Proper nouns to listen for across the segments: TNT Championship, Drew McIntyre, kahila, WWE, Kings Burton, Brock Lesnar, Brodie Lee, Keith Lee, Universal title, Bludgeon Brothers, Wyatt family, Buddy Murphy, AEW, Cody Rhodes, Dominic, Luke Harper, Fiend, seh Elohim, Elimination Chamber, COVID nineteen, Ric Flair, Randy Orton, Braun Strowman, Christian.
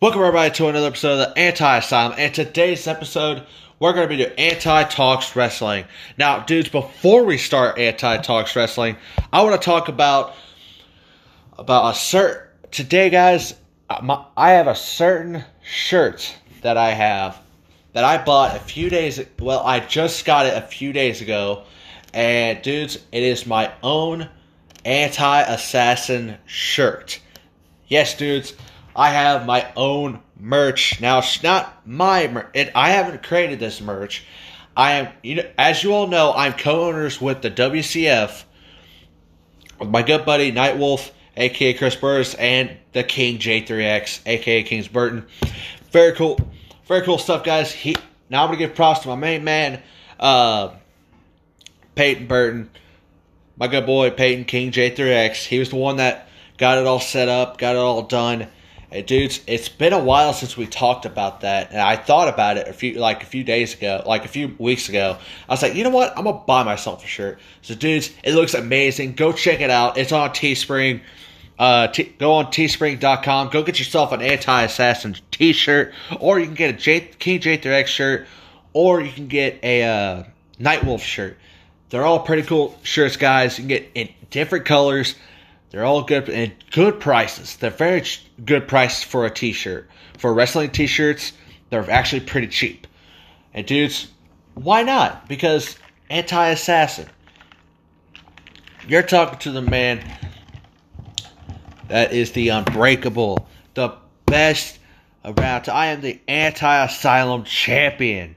Welcome everybody to another episode of the Anti-Asylum, and today's episode we're going to be doing Anti-Talks Wrestling. Now dudes, before we start Anti-Talks Wrestling, I want to talk about a certain... Today guys, I have a certain shirt that I have that I bought a few days... Well, I just got it a few days ago, and dudes, it is my own Anti-Assassin shirt. Yes dudes, I have my own merch. Now, it's not my merch. I haven't created this merch. I am, as you all know, I'm co-owners with the WCF, with my good buddy Nightwolf, a.k.a. Chris Burris, and the King J3X, a.k.a. Kings Burton. Very cool stuff, guys. Now I'm going to give props to my main man, Peyton Burton. My good boy, Peyton, King J3X. He was the one that got it all set up, got it all done. Hey dudes, it's been a while since we talked about that, and I thought about it a few weeks ago. I was like, you know what? I'm gonna buy myself a shirt. So dudes, it looks amazing. Go check it out. It's on Teespring. Go on teespring.com. Go get yourself an Anti-Assassin t-shirt, or you can get a King J3X shirt, or you can get a Nightwolf shirt. They're all pretty cool shirts, guys. You can get in different colors. They're all good and good prices. They're very good prices for a t-shirt. For wrestling t-shirts, they're actually pretty cheap. And dudes, why not? Because Anti-Assassin. You're talking to the man that is the unbreakable, the best around. I am the Anti-Asylum champion.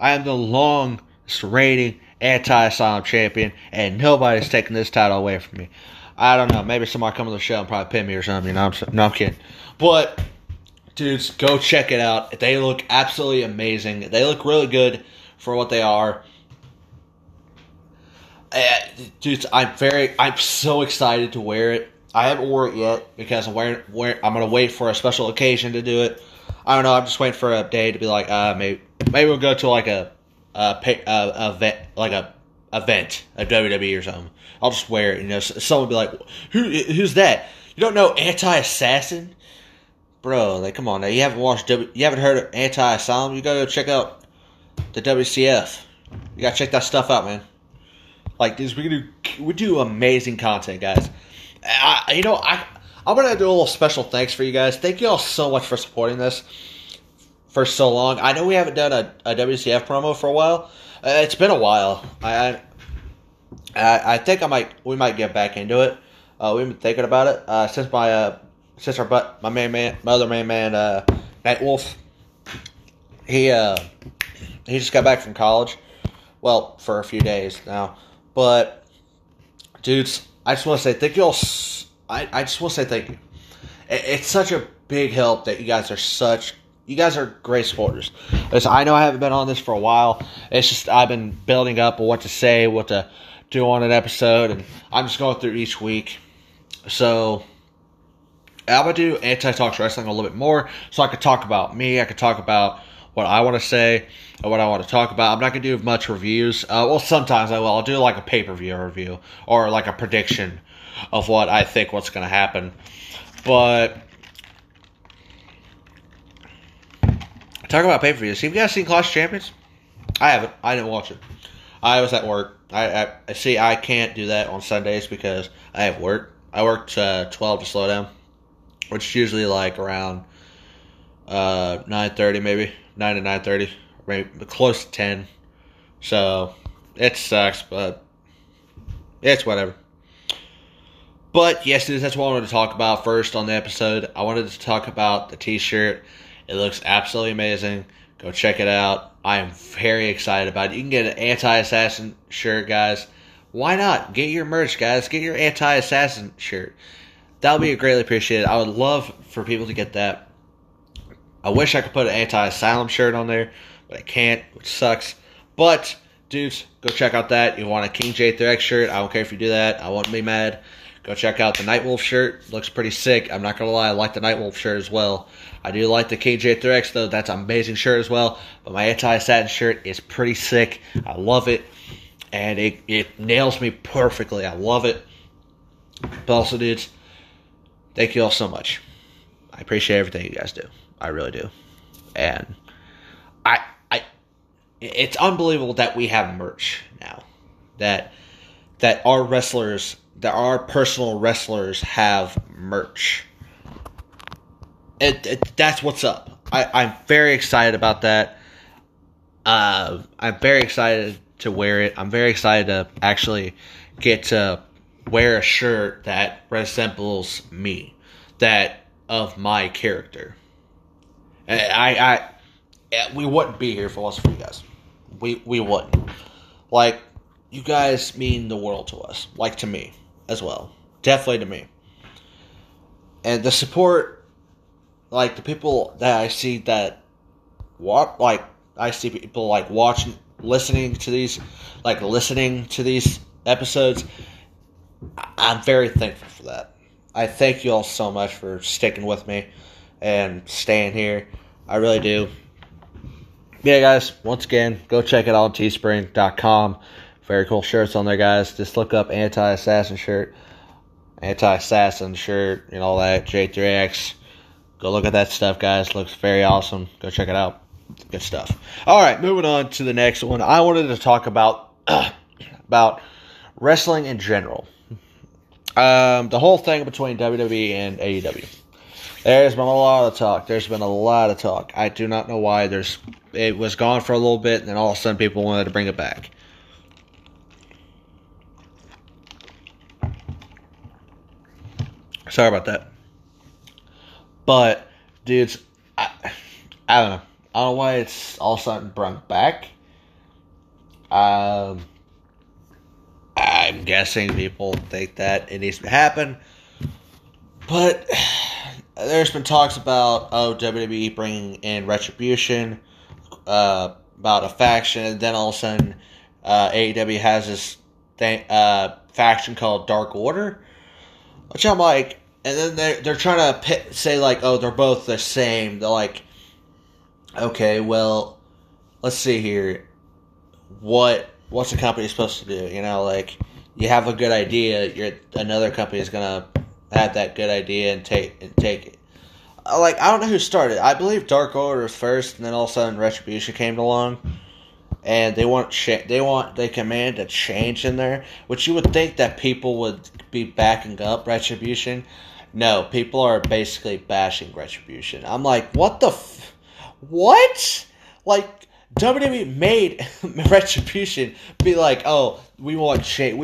I am the longest reigning Anti-Asylum champion, and nobody's taking this title away from me. I don't know. Maybe somebody come to the show and probably pin me or something. No, I'm kidding. But, dudes, go check it out. They look absolutely amazing. They look really good for what they are. Dudes, I'm so excited to wear it. I haven't wore it yet because I'm going to wait for a special occasion to do it. I don't know. I'm just waiting for an update to be like, maybe we'll go to like a event at WWE or something. I'll just wear it. Someone will be like, "Who's that? You don't know Anti-Assassin, bro? Like, come on now. You haven't watched you haven't heard of Anti-Asylum? You gotta go check out the WCF. You gotta check that stuff out, man. Like, this, we do amazing content, guys. I'm gonna do a little special thanks for you guys. Thank you all so much for supporting this for so long. I know we haven't done a WCF promo for a while. It's been a while. I think we might get back into it. We've been thinking about it since my other main man Nightwolf. He just got back from college, well, for a few days now. But dudes, I just want to say thank you all. I just want to say thank you. It's such a big help that you guys are great supporters. Listen, I know I haven't been on this for a while. It's just I've been building up what to say, what to do on an episode, and I'm just going through each week. So I'm going to do Anti-Talks Wrestling a little bit more so I can talk about me. I can talk about what I want to say and what I want to talk about. I'm not going to do much reviews. Well, sometimes I will. I'll do like a pay-per-view review or like a prediction of what I think what's going to happen. But... talk about pay-per-views. Have you guys seen Clash of Champions? I haven't. I didn't watch it. I was at work. I see. I can't do that on Sundays because I have work. I worked 12 to slow down, which is usually like around 9:30, maybe 9 to 9:30, maybe close to 10. So it sucks, but it's whatever. But yes, dudes, that's what I wanted to talk about first on the episode. I wanted to talk about the T-shirt. It looks absolutely amazing. Go check it out. I am very excited about it. You can get an Anti-Assassin shirt, guys. Why not? Get your merch, guys. Get your Anti-Assassin shirt. That would be greatly appreciated. I would love for people to get that. I wish I could put an Anti-Asylum shirt on there, but I can't, which sucks. But, dudes, go check out that. You want a King J3X shirt? I don't care if you do that. I won't be mad. Go check out the Nightwolf shirt. Looks pretty sick. I'm not going to lie. I like the Nightwolf shirt as well. I do like the KJ3X, though. That's an amazing shirt as well. But my Anti-Satin shirt is pretty sick. I love it. And it nails me perfectly. I love it. But also, dudes, thank you all so much. I appreciate everything you guys do. I really do. And it's unbelievable that we have merch now. That our wrestlers, that our personal wrestlers have merch. That's what's up. I'm very excited about that. I'm very excited to wear it. I'm very excited to actually get to wear a shirt that resembles me, that of my character. We wouldn't be here if it wasn't for you guys. We wouldn't. Like, you guys mean the world to us. Like, to me as well. Definitely to me. And the support, like, the people that I see that walk, like, I see people, like, watching, listening to these episodes. I'm very thankful for that. I thank you all so much for sticking with me and staying here. I really do. Yeah, guys, once again, go check it out on teespring.com. Very cool shirts on there, guys. Just look up anti-assassin shirt, and all that, J3X. Go look at that stuff, guys. Looks very awesome. Go check it out. Good stuff. All right, moving on to the next one. I wanted to talk about wrestling in general. The whole thing between WWE and AEW. There's been a lot of talk. I do not know why. It was gone for a little bit, and then all of a sudden people wanted to bring it back. Sorry about that. But, dudes, I don't know. I don't know why it's all of a sudden brought back. I'm guessing people think that it needs to happen. But there's been talks about, WWE bringing in Retribution, about a faction, and then all of a sudden AEW has this thing, faction called Dark Order, which I'm like, and then they're trying to say, like, oh, they're both the same. They're like, okay, well, let's see here. What's a company supposed to do? You know, like, you have a good idea, another company is gonna have that good idea and take it. Like, I don't know who started. I believe Dark Order was first, and then all of a sudden Retribution came along, and they command a change in there, which you would think that people would be backing up Retribution. No, people are basically bashing Retribution. I'm like, what? Like, WWE made Retribution be like, oh, we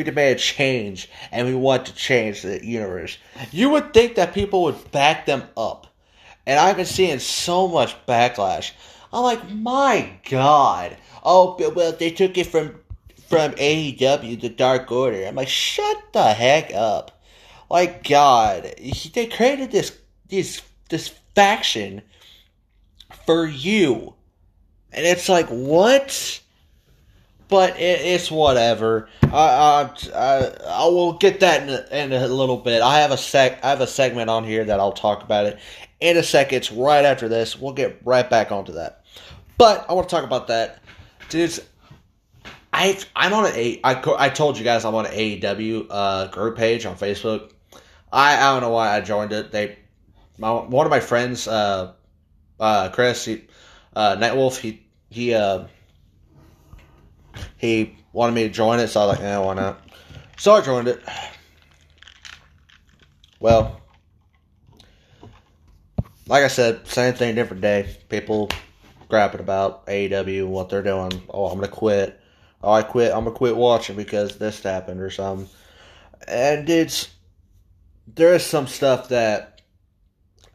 demand change, and we want to change the universe. You would think that people would back them up. And I've been seeing so much backlash. I'm like, my God. Oh, well, they took it from AEW, the Dark Order. I'm like, shut the heck up. Like, God. They created this faction for you. And it's like, what? But it's whatever. I will get that in a little bit. I have a segment on here that I'll talk about it in a second. It's right after this. We'll get right back onto that. But I want to talk about that, dudes. I'm on I told you guys I'm on an AEW group page on Facebook. I don't know why I joined it. One of my friends, Chris, Nightwolf, he wanted me to join it, so I was like, eh, why not? So I joined it. Well, like I said, same thing, different day. People griping about AEW, what they're doing. Oh, I'm going to quit. Oh, I quit. I'm going to quit watching because this happened or something. And there is some stuff that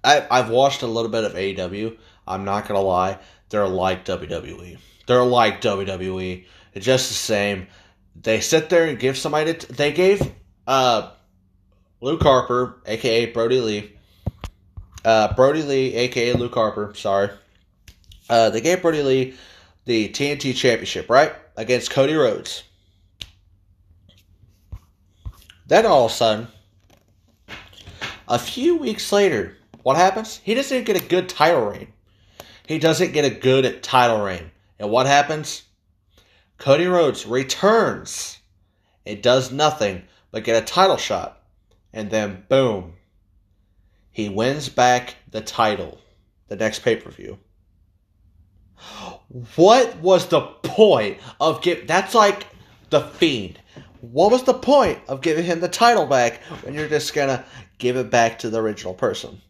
I've watched a little bit of AEW. I'm not going to lie. They're like WWE. It's just the same. They sit there and give somebody... They gave Luke Harper, a.k.a. Brodie Lee. Brodie Lee, a.k.a. Luke Harper. Sorry. They gave Brodie Lee the TNT Championship, right? Against Cody Rhodes. Then all of a sudden, a few weeks later... What happens? He doesn't even get a good title reign. And what happens? Cody Rhodes returns. It does nothing but get a title shot. And then, boom. He wins back the title, the next pay-per-view. What was the point of that's like the Fiend. What was the point of giving him the title back when you're just going to give it back to the original person?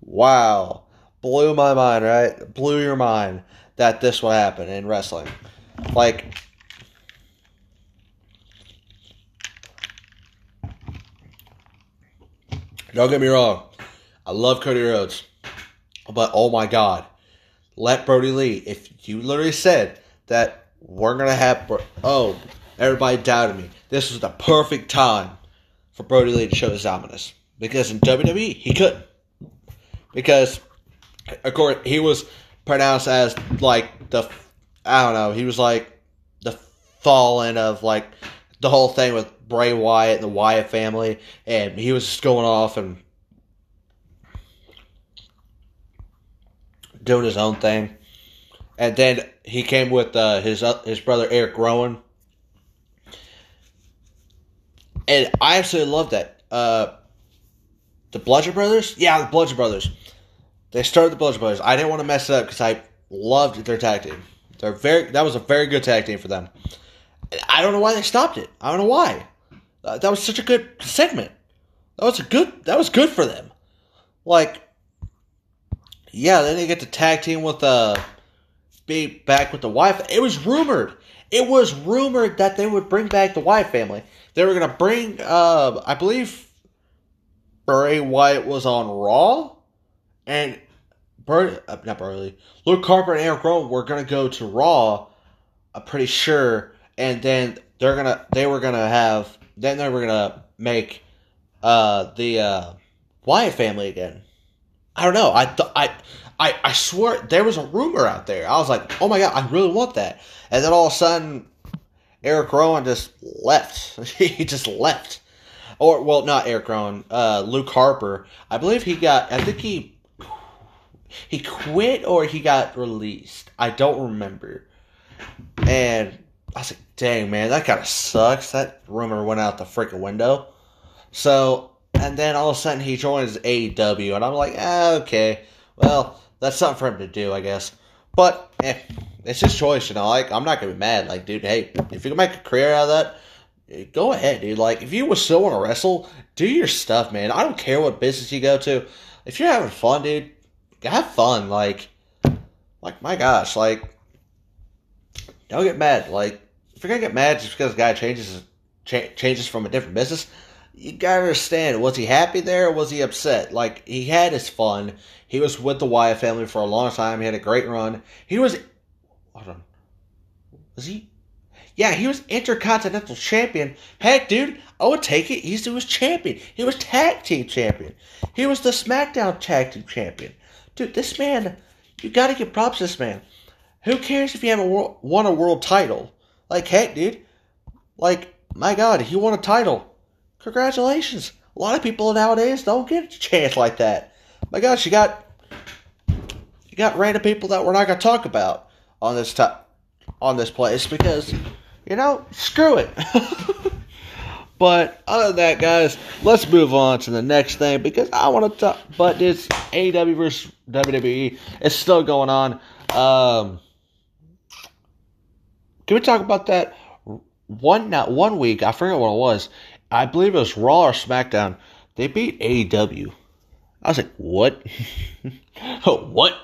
Wow. Blew my mind, right? Blew your mind that this would happen in wrestling. Like, don't get me wrong. I love Cody Rhodes. But, oh my God. Let Brodie Lee, if you literally said that we're going to have, everybody doubted me. This was the perfect time for Brodie Lee to show his dominance. Because in WWE, he couldn't. Because, of course, he was pronounced as, like, he was, like, the fallen of, like, the whole thing with Bray Wyatt and the Wyatt family. And he was just going off and doing his own thing. And then he came with his brother Eric Rowan. And I absolutely love that. The Bludgeon Brothers? Yeah, the Bludgeon Brothers. They started the Bludgeon Brothers. I didn't want to mess it up because I loved their tag team. That was a very good tag team for them. I don't know why they stopped it. I don't know why. That was such a good segment. That was good for them. Like, yeah, then they get to tag team with be back with the wife. It was rumored that they would bring back the Wyatt family. They were going to bring, I believe Bray Wyatt was on Raw. And Luke Harper and Eric Rowan were going to go to Raw, I'm pretty sure. And then they were going to make the Wyatt family again. I don't know. I swear there was a rumor out there. I was like, oh my God, I really want that. And then all of a sudden, Eric Rowan just left. He just left. Or, well, not Eric Rowan, Luke Harper. I believe he quit or he got released. I don't remember. And I was like, dang, man, that kind of sucks. That rumor went out the freaking window. So, and then all of a sudden he joins AEW. And I'm like, okay, well, that's something for him to do, I guess. But, it's his choice, like, I'm not going to be mad. Like, dude, hey, if you can make a career out of that, go ahead, dude. Like, if you still want to wrestle, do your stuff, man. I don't care what business you go to. If you're having fun, dude, have fun. Like, my gosh, like, don't get mad. Like, if you're going to get mad just because a guy changes from a different business, you gotta understand, was he happy there or was he upset? Like, he had his fun. He was with the Wyatt family for a long time. He had a great run. He was Intercontinental Champion. Heck, dude, I would take it. He was champion. He was Tag Team Champion. He was the SmackDown Tag Team Champion. Dude, this man, you gotta give props to this man. Who cares if you haven't won a world title? Like, heck, dude. Like, my God, he won a title. Congratulations. A lot of people nowadays don't get a chance like that. My gosh, you got random people that we're not going to talk about on this place because, screw it. But other than that, guys, let's move on to the next thing because I want to talk. But it's AEW versus WWE. It's still going on. Can we talk about that? Not one week. I forget what it was. I believe it was Raw or SmackDown. They beat AEW. I was like, what? What?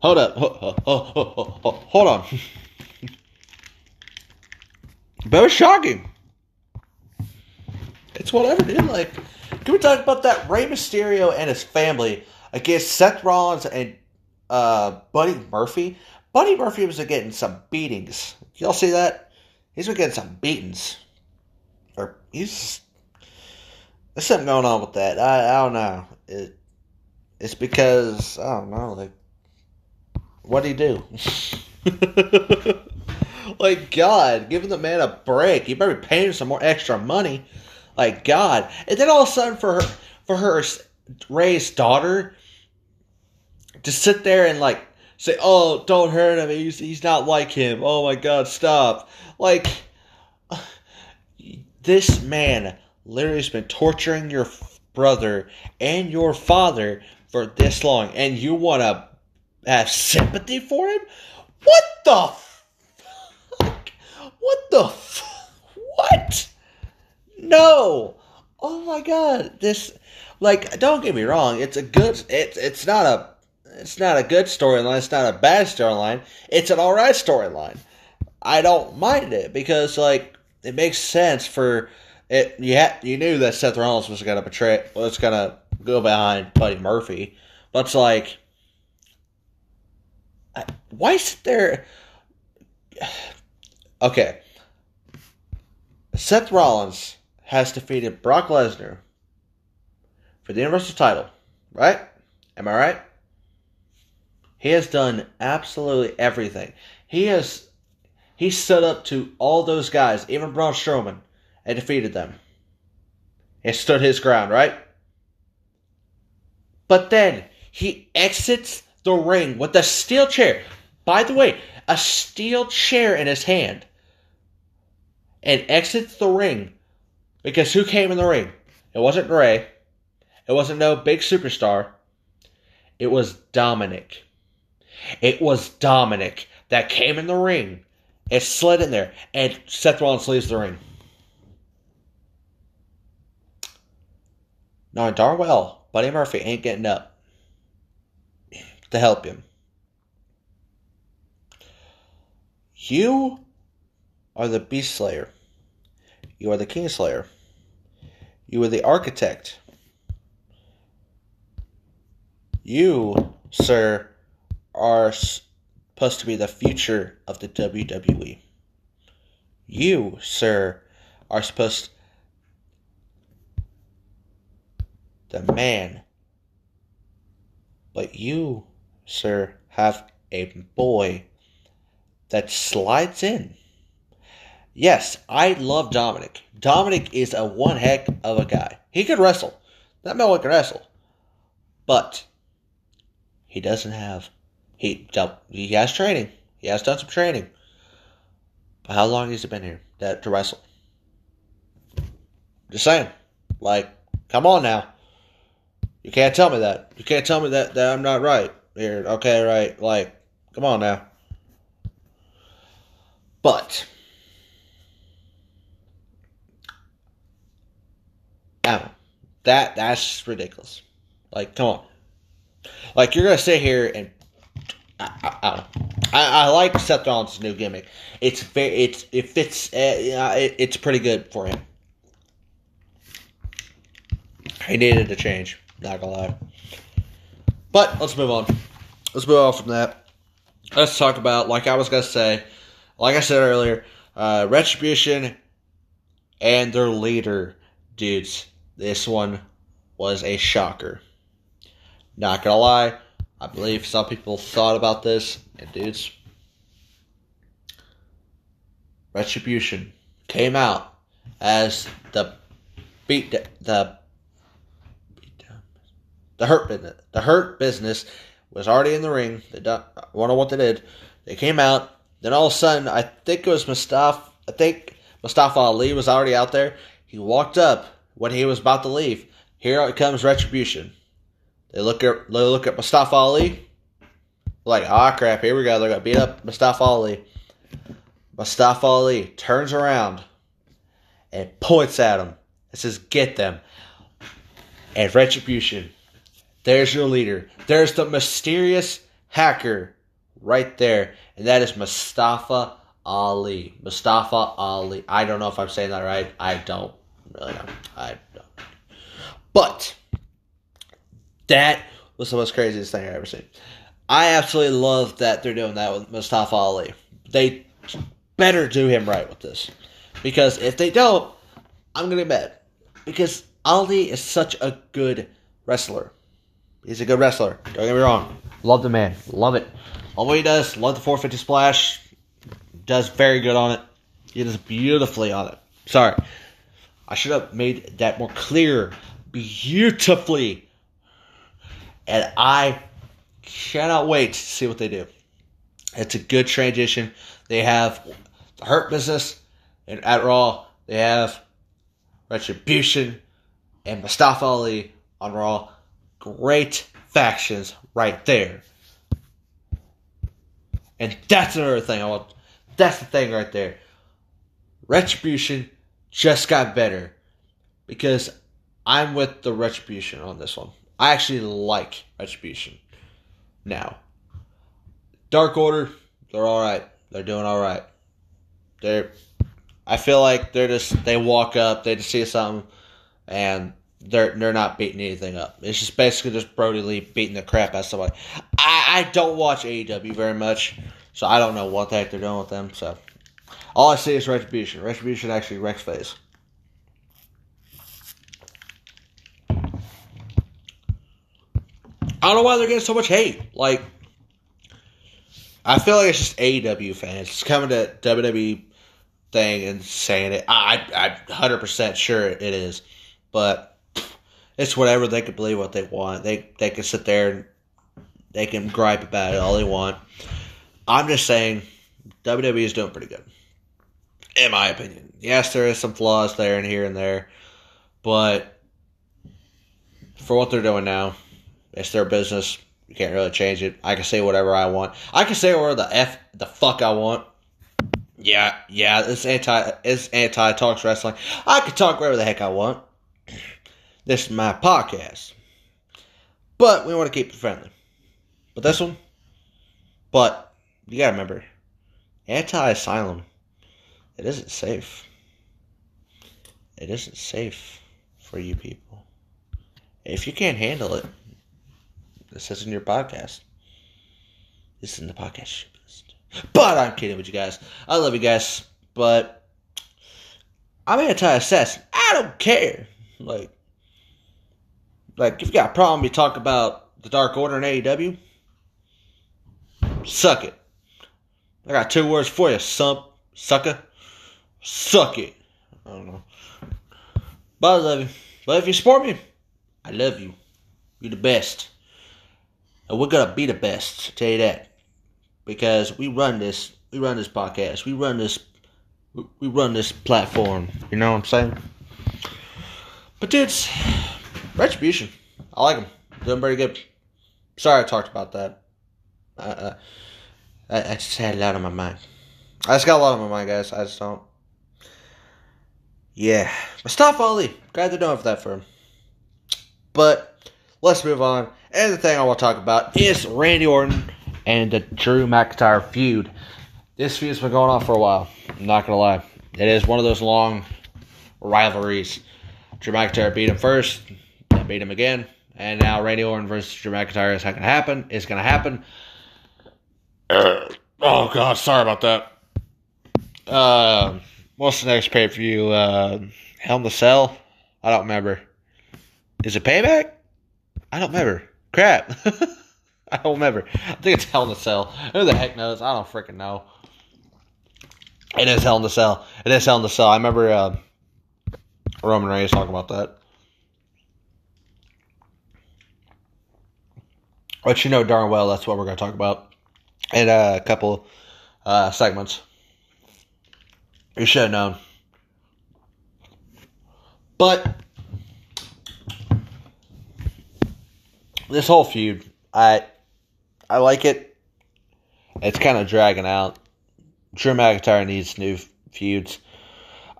Hold up. Hold on. That was shocking. It's whatever, dude. Like, can we talk about that? Rey Mysterio and his family against Seth Rollins and Buddy Murphy. Buddy Murphy was getting some beatings. Y'all see that? He's been getting some beatings. There's something going on with that. I don't know. It's because I don't know. Like, what did he do? Like, God, giving the man a break. You better be paying him some more extra money. Like, God, and then all of a sudden for her Rey's daughter to sit there and like say, "Oh, don't hurt him. He's not like him. Oh my God, stop!" Like. This man literally has been torturing your brother and your father for this long, and you want to have sympathy for him? What the fuck? What? No. Oh my god. This, like, don't get me wrong. It's a good, it's not a good storyline. It's not a bad storyline. It's an alright storyline. I don't mind it because, like, it makes sense for it. You knew that Seth Rollins was gonna betray, was gonna go behind Buddy Murphy, but it's like, why sit there? Okay, Seth Rollins has defeated Brock Lesnar for the Universal title, right? Am I right? He has done absolutely everything. He stood up to all those guys, even Braun Strowman, and defeated them. And stood his ground, right? But then, he exits the ring with a steel chair. By the way, a steel chair in his hand. And exits the ring. Because who came in the ring? It wasn't Bray. It wasn't no big superstar. It was Dominic. It was Dominic that came in the ring. It slid in there, and Seth Rollins leaves the ring. Now, darn well, Buddy Murphy ain't getting up to help him. You are the Beast Slayer. You are the King Slayer. You are the Architect. You, sir, are supposed to be the future of the WWE. You, sir, are supposed to... the man. But you, sir, have a boy that slides in. Yes, I love Dominic. Dominic is a one heck of a guy. He could wrestle. That man can wrestle. But he doesn't have... He has training. He has done some training. But how long has he been here to wrestle? Just saying. Like, come on now. You can't tell me that. You can't tell me that I'm not right here. Okay, right. Like, come on now. But that's ridiculous. Like, come on. Like, you're gonna sit here and... I like Seth Rollins' new gimmick. It's pretty good for him. He needed a change. Not gonna lie. But let's move on. Let's move on from that. Let's talk about, like I said earlier, Retribution and their leader, dudes. This one was a shocker. Not gonna lie. I believe some people thought about this, and dudes, Retribution came out as the Hurt Business was already in the ring. They don't, I don't know what they did. They came out, then all of a sudden, I think Mustafa Ali was already out there. He walked up when he was about to leave. Here comes Retribution. They look at Mustafa Ali, like, ah, crap, here we go. They're going to beat up Mustafa Ali. Mustafa Ali turns around and points at him. It says, get them. And Retribution, there's your leader. There's the mysterious hacker right there. And that is Mustafa Ali. Mustafa Ali. I don't know if I'm saying that right. I don't really know. I don't. But that was the most craziest thing I've ever seen. I absolutely love that they're doing that with Mustafa Ali. They better do him right with this. Because if they don't, I'm going to be mad. Because Ali is such a good wrestler. He's a good wrestler. Don't get me wrong. Love the man. Love it. All what he does, love the 450 splash. Does very good on it. He does beautifully on it. Sorry. I should have made that more clear. Beautifully. And I cannot wait to see what they do. It's a good transition. They have the Hurt Business, and at Raw, they have Retribution, and Mustafa Ali on Raw. Great factions right there. And that's another thing I want. That's the thing right there. Retribution just got better. Because I'm with the Retribution on this one. I actually like Retribution now. Dark Order, they're alright. They're doing alright. I feel like they're just, they walk up, they just see something, and they're not beating anything up. It's just basically just Brodie Lee beating the crap out of somebody. I don't watch AEW very much, so I don't know what the heck they're doing with them. So all I see is Retribution. Retribution actually wrecks face. I don't know why they're getting so much hate. Like, I feel like it's just AEW fans. It's coming to WWE thing and saying it. I'm 100% sure it is. But it's whatever. They can believe what they want. They can sit there and they can gripe about it all they want. I'm just saying WWE is doing pretty good, in my opinion. Yes, there is some flaws there and here and there, but for what they're doing now, it's their business. You can't really change it. I can say whatever I want. I can say whatever the fuck I want. Yeah, it's anti Talks Wrestling. I can talk whatever the heck I want. This is my podcast. But we want to keep it friendly. But you gotta remember, anti-asylum, it isn't safe. It isn't safe for you people. If you can't handle it, this isn't your podcast. This isn't the podcast you should listen. But I'm kidding with you guys. I love you guys. But I'm anti-assassin. I don't care. Like, if you got a problem, you talk about the Dark Order and AEW, suck it. I got two words for you, sucker. Suck it. I don't know. But I love you. But if you support me, I love you. You're the best. And we're going to be the best, I'll tell you that. Because we run this podcast. We run this platform. You know what I'm saying? But dudes, Retribution, I like them. Doing pretty good. Sorry I talked about that. I just had a lot on my mind. I just got a lot on my mind, guys. I just don't. Yeah. Mustafa Ali. Glad they're doing for that for him. But let's move on. And the thing I want to talk about is Randy Orton and the Drew McIntyre feud. This feud's been going on for a while. I'm not going to lie. It is one of those long rivalries. Drew McIntyre beat him first. Beat him again, and now Randy Orton versus Drew McIntyre is not going to happen. It's going to happen. Oh God, sorry about that. What's the next pay-per-view? Hell in a Cell? I don't remember. Is it Payback? I don't remember. Crap. I don't remember. I think it's Hell in a Cell. Who the heck knows? I don't freaking know. It is Hell in a Cell. I remember Roman Reigns talking about that. But you know darn well that's what we're going to talk about in a couple segments. You should have known. But this whole feud, I like it. It's kind of dragging out. Drew McIntyre needs new feuds.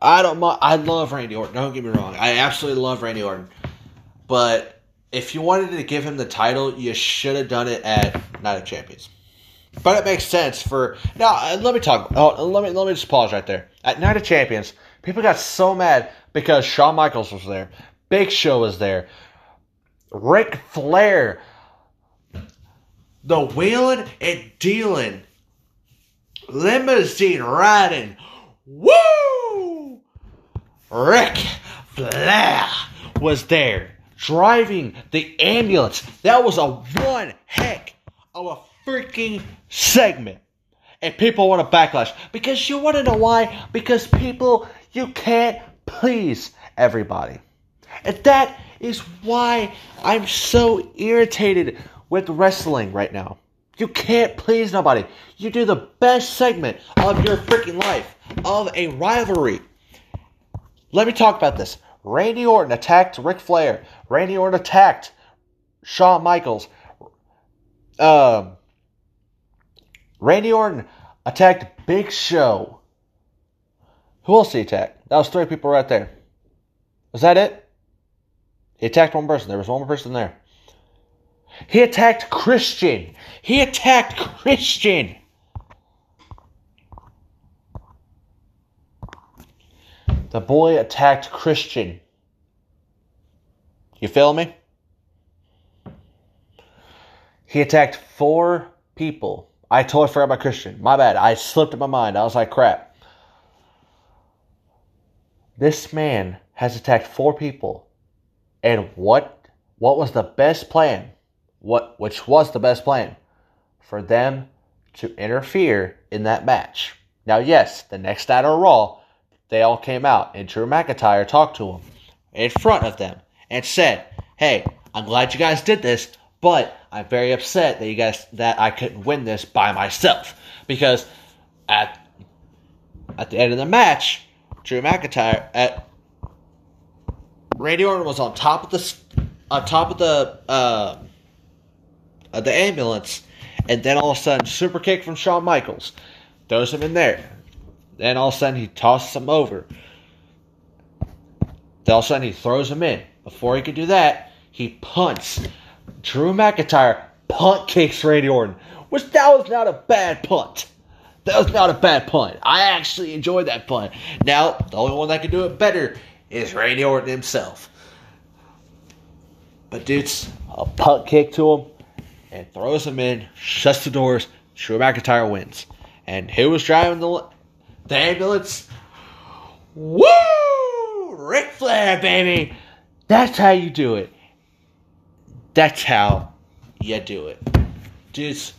I love Randy Orton. Don't get me wrong. I absolutely love Randy Orton. But if you wanted to give him the title, you should have done it at Night of Champions. But it makes sense for now. Let me just pause right there. At Night of Champions, people got so mad because Shawn Michaels was there, Big Show was there, Ric Flair, the wheeling and dealing, limousine riding, woo! Ric Flair was there. Driving the ambulance. That was a one heck of a freaking segment. And people want to backlash. Because you want to know why? Because people, you can't please everybody. And that is why I'm so irritated with wrestling right now. You can't please nobody. You do the best segment of your freaking life. Of a rivalry. Let me talk about this. Randy Orton attacked Ric Flair. Randy Orton attacked Shawn Michaels. Randy Orton attacked Big Show. Who else did he attack? That was three people right there. Was that it? He attacked one person. There was one person there. He attacked Christian. The boy attacked Christian. You feel me? He attacked four people. I totally forgot about Christian. My bad. I slipped in my mind. I was like, crap. This man has attacked four people. And what was the best plan? Which was the best plan? For them to interfere in that match. Now, yes, the next night on Raw, they all came out, and Drew McIntyre talked to him in front of them and said, "Hey, I'm glad you guys did this, but I'm very upset that I couldn't win this by myself." Because at the end of the match, Drew McIntyre Randy Orton was on top of the ambulance, and then all of a sudden, super kick from Shawn Michaels, throws him in there. Then all of a sudden, he tosses him over. Then all of a sudden, he throws him in. Before he could do that, he punts. Drew McIntyre punt kicks Randy Orton. That was not a bad punt. I actually enjoyed that punt. Now, the only one that can do it better is Randy Orton himself. But dudes, a punt kick to him and throws him in, shuts the doors. Drew McIntyre wins. And who was driving the ambulance? Woo! Ric Flair, baby! That's how you do it. That's how you do it. Dudes,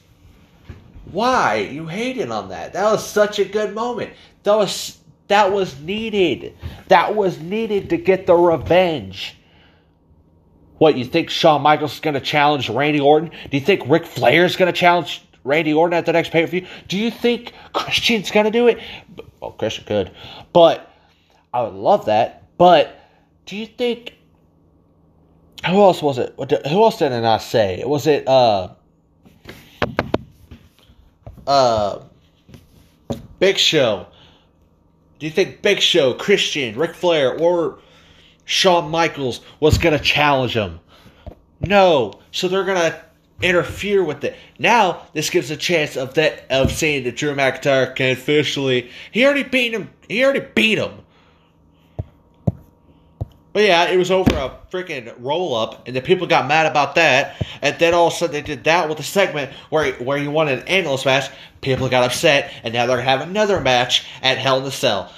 why you hating on that? That was such a good moment. That was needed. That was needed to get the revenge. What, you think Shawn Michaels is going to challenge Randy Orton? Do you think Ric Flair is going to challenge Randy Orton at the next pay-per-view? Do you think Christian's going to do it? Well, Christian could. But I would love that. But do you think... Who else was it? Who else did I say? Was it... Big Show. Do you think Big Show, Christian, Ric Flair, or Shawn Michaels was going to challenge him? No. So they're going to interfere with it. Now, this gives a chance of saying that Drew McIntyre can officially... He already beat him. But yeah, it was over a freaking roll-up, and the people got mad about that. And then all of a sudden they did that with a segment where you wanted an ambulance match. People got upset, and now they're going to have another match at Hell in a Cell.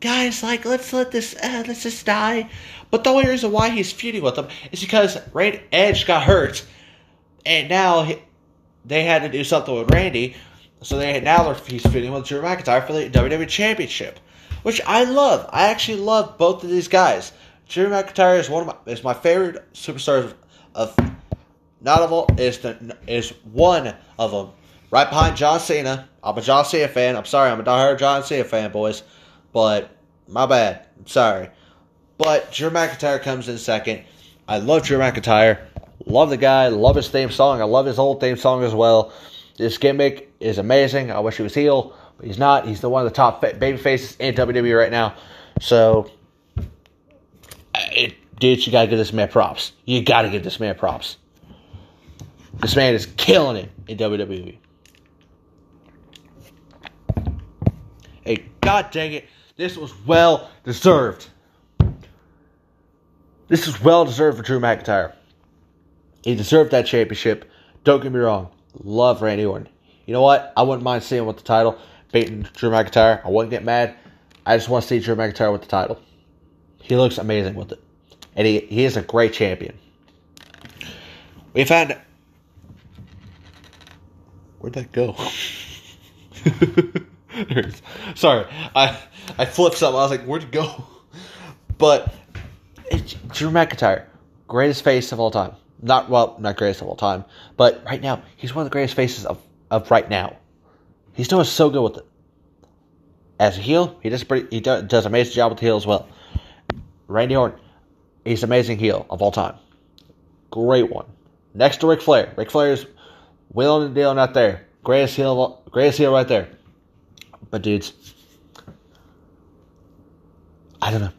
Guys, let's let this... let's just die. But the only reason why he's feuding with them is because Edge got hurt. And now they had to do something with Randy, so he's feuding with Drew McIntyre for the WWE Championship, which I love. I actually love both of these guys. Drew McIntyre is my favorite superstars is one of them, right behind John Cena. I'm a John Cena fan. I'm sorry, I'm a diehard John Cena fan, boys, but my bad. I'm sorry, but Drew McIntyre comes in second. I love Drew McIntyre. Love the guy. Love his theme song. I love his old theme song as well. This gimmick is amazing. I wish he was heel, but he's not. He's one of the top baby faces in WWE right now. So, dude, you got to give this man props. This man is killing it in WWE. Hey, god dang it. This was well deserved. This is well deserved for Drew McIntyre. He deserved that championship. Don't get me wrong. Love Randy Orton. You know what? I wouldn't mind seeing him with the title. Beating Drew McIntyre. I wouldn't get mad. I just want to see Drew McIntyre with the title. He looks amazing with it. And he is a great champion. We've had... Where'd that go? There it is. Sorry. I flipped something. I was like, where'd it go? But Drew McIntyre. Greatest face of all time. Not greatest of all time, but right now, he's one of the greatest faces of right now. He's doing so good with it. As a heel, he does an amazing job with the heel as well. Randy Orton, He's an amazing heel of all time. Great one. Next to Ric Flair. Ric Flair's willing and dealing out there. Greatest heel right there. But dudes, I don't know.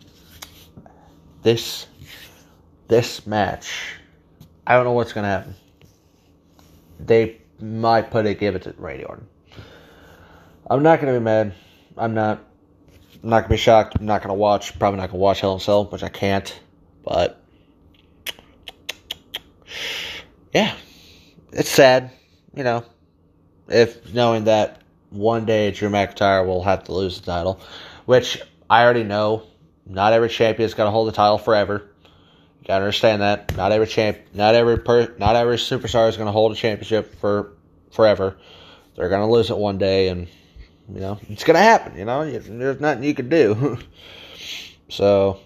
This match, I don't know what's gonna happen. They might give it to Randy Orton. I'm not gonna be mad. I'm not gonna be shocked. I'm not gonna watch. Probably not gonna watch Hell in a Cell, which I can't. But yeah, it's sad, you know. If knowing that one day Drew McIntyre will have to lose the title, which I already know. Not every champion's gonna hold the title forever. You gotta understand that. Not every superstar is gonna hold a championship for forever. They're gonna lose it one day, and you know it's gonna happen. You know, there's nothing you can do. So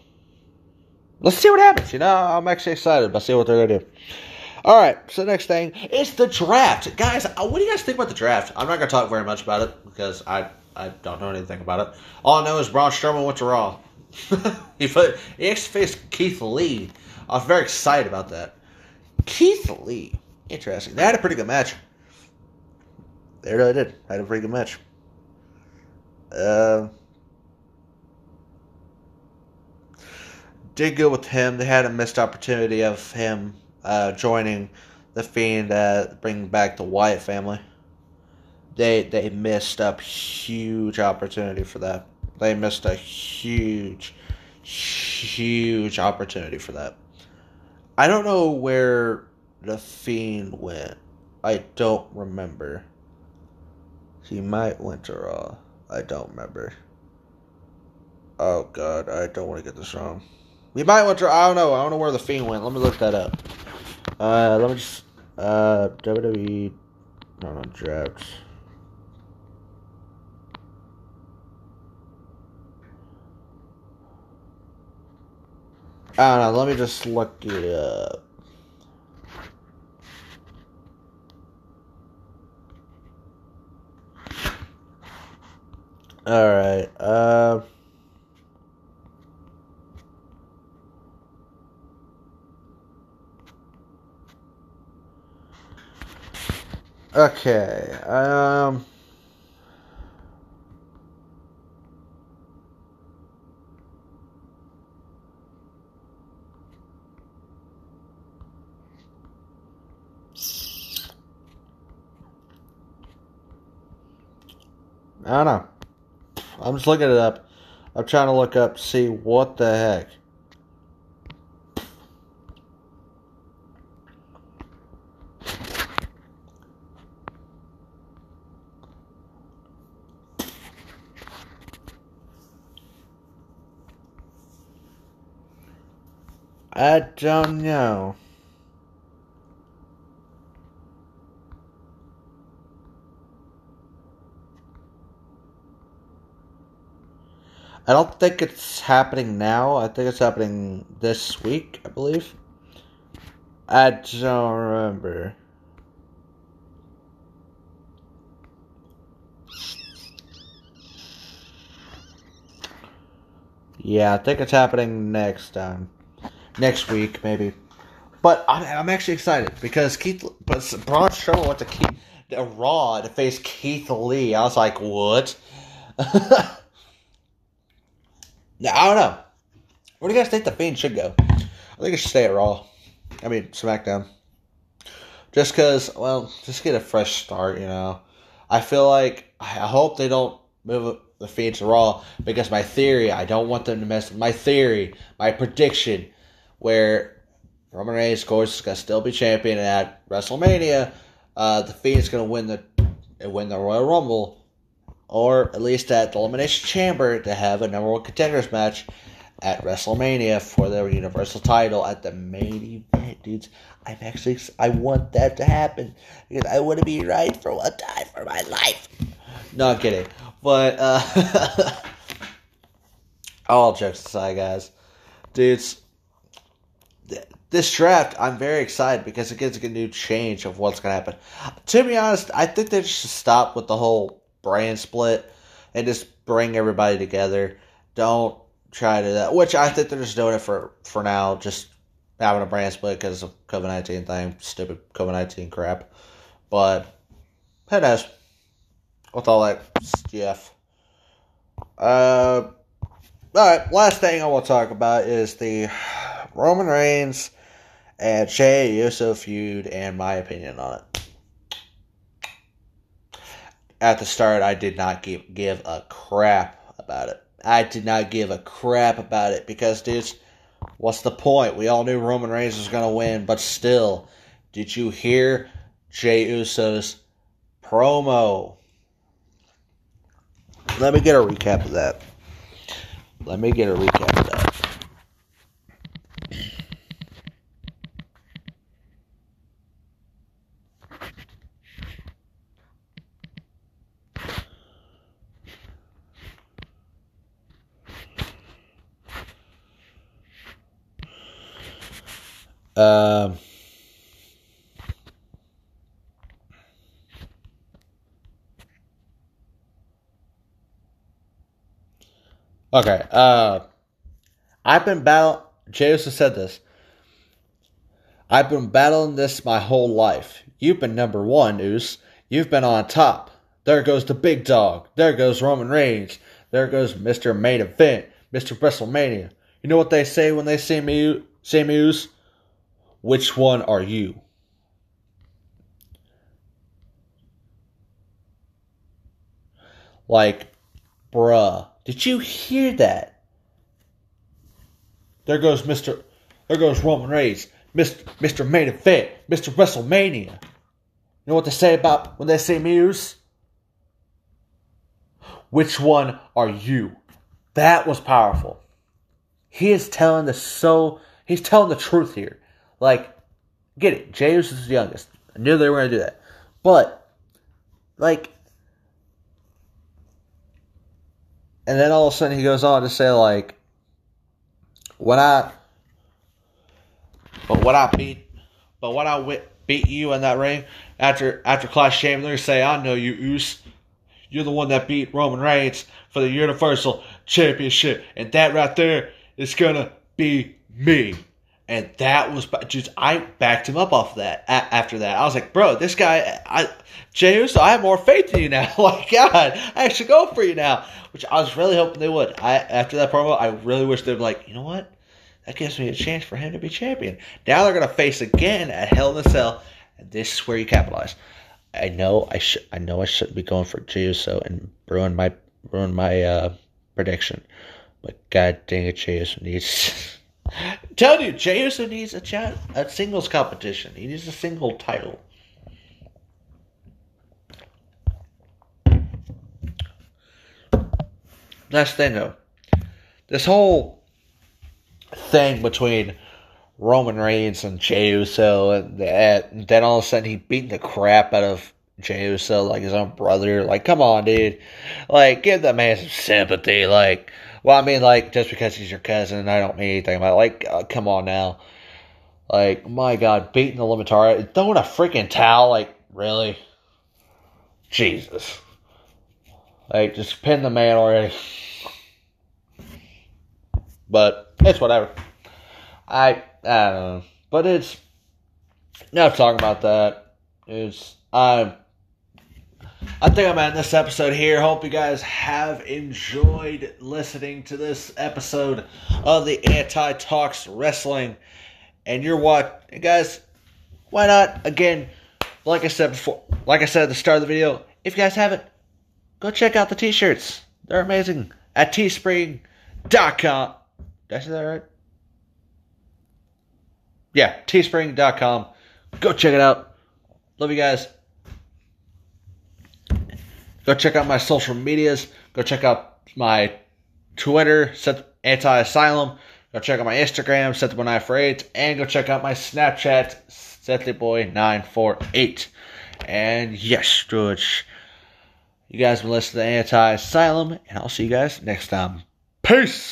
let's see what happens. You know, I'm actually excited about seeing what they're gonna do. All right, so next thing is the draft, guys. What do you guys think about the draft? I'm not gonna talk very much about it because I don't know anything about it. All I know is Braun Strowman went to Raw. He actually faced Keith Lee. I was very excited about that. Keith Lee, interesting. They had a pretty good match. They really did. Had a pretty good match. Did good with him. They had a missed opportunity of him joining the Fiend, bringing back the Wyatt family. They missed up huge opportunity for that. They missed a huge opportunity for that. I don't know where the Fiend went. I don't remember. He might went to Raw. I don't remember. Oh, God. I don't want to get this wrong. He might went to Raw. I don't know. I don't know where the Fiend went. Let me look that up. Let me just... WWE... No, drafts. I don't know, let me just look it up. Alright, okay, I don't know. I'm just looking it up. I'm trying to look up, see what the heck. I don't know. I don't think it's happening now. I think it's happening this week, I believe. I don't remember. Yeah, I think it's happening next time. Next week, maybe. But I'm actually excited because Braun Strowman went to Raw to face Keith Lee. I was like, what? I don't know. Where do you guys think the Fiend should go? I think it should stay at Raw. I mean, SmackDown. Just because, well, just get a fresh start, you know. I feel like, I hope they don't move the Fiend to Raw. Because my theory, I don't want them to mess with my theory, my prediction, where Roman Reigns, of course, is going to still be champion at WrestleMania. The Fiend is going to win the Royal Rumble. Or at least at the Elimination Chamber to have a number one contenders match at WrestleMania for their Universal title at the main event, dudes. I want that to happen because I want to be right for one time for my life. No, I'm kidding. But all jokes aside, guys, dudes, this draft I'm very excited because it gives a new change of what's gonna happen. To be honest, I think they should stop with the whole brand split and just bring everybody together. Don't try to do that, which I think they're just doing it for now, just having a brand split because of COVID-19 thing, stupid COVID-19 crap. But who knows? With all that stuff. Alright, last thing I want to talk about is the Roman Reigns and Jey Uso feud and my opinion on it. At the start, I did not give a crap about it. I did not give a crap about it because, dudes, what's the point? We all knew Roman Reigns was going to win, but still, did you hear Jey Uso's promo? Let me get a recap of that. Okay. I've been battling. Jey Uso said this. I've been battling this my whole life. You've been number one, Uso. You've been on top. There goes the big dog. There goes Roman Reigns. There goes Mr. Main Event, Mr. WrestleMania. You know what they say when they see me, Uso? Which one are you? Like, bruh. Did you hear that? There goes Roman Reigns, Mr. Main Event, Mr. WrestleMania. You know what they say about when they say Muse? Which one are you? That was powerful. He's telling the truth here. Like, get it, Jey Uso is the youngest. I knew they were gonna do that. But like, and then all of a sudden he goes on to say, like, when I beat you in that ring after Clash of Champions, say, I know you, Uso. You're the one that beat Roman Reigns for the Universal Championship, and that right there is gonna be me. And that was, just, I backed him up off that. After that, I was like, bro, this guy, Jey Uso, I have more faith in you now. Like, God, I actually go for you now. Which I was really hoping they would. After that promo, I really wish they'd be like, you know what? That gives me a chance for him to be champion. Now they're going to face again at Hell in a Cell. And this is where you capitalize. I know I shouldn't be going for Jey Uso and ruin my prediction. But God dang it, Jey Uso needs... Tell you, Jey Uso needs a singles competition. He needs a single title. Last thing, though. This whole thing between Roman Reigns and Jey Uso, and then all of a sudden he beat the crap out of Jey Uso like his own brother. Like, come on, dude. Like, give that man some sympathy. Like... Well, I mean, like, just because he's your cousin, I don't mean anything about it. Like, come on now. Like, my God, beating the Limitara. Throwing a freaking towel. Like, really? Jesus. Like, just pin the man already. But, it's whatever. I don't know. But it's... Enough talking about that. It's... I think I'm at this episode here. Hope you guys have enjoyed listening to this episode of the Anti-Talks Wrestling. And you're what? And guys, why not? Again, like I said at the start of the video, if you guys haven't, go check out the t-shirts. They're amazing. At teespring.com. Did I say that right? Yeah, teespring.com. Go check it out. Love you guys. Go check out my social medias. Go check out my Twitter, Anti-Asylum. Go check out my Instagram, Seth1948. And go check out my Snapchat, Sethboy948. And yes, George. You guys will listen to Anti-Asylum. And I'll see you guys next time. Peace!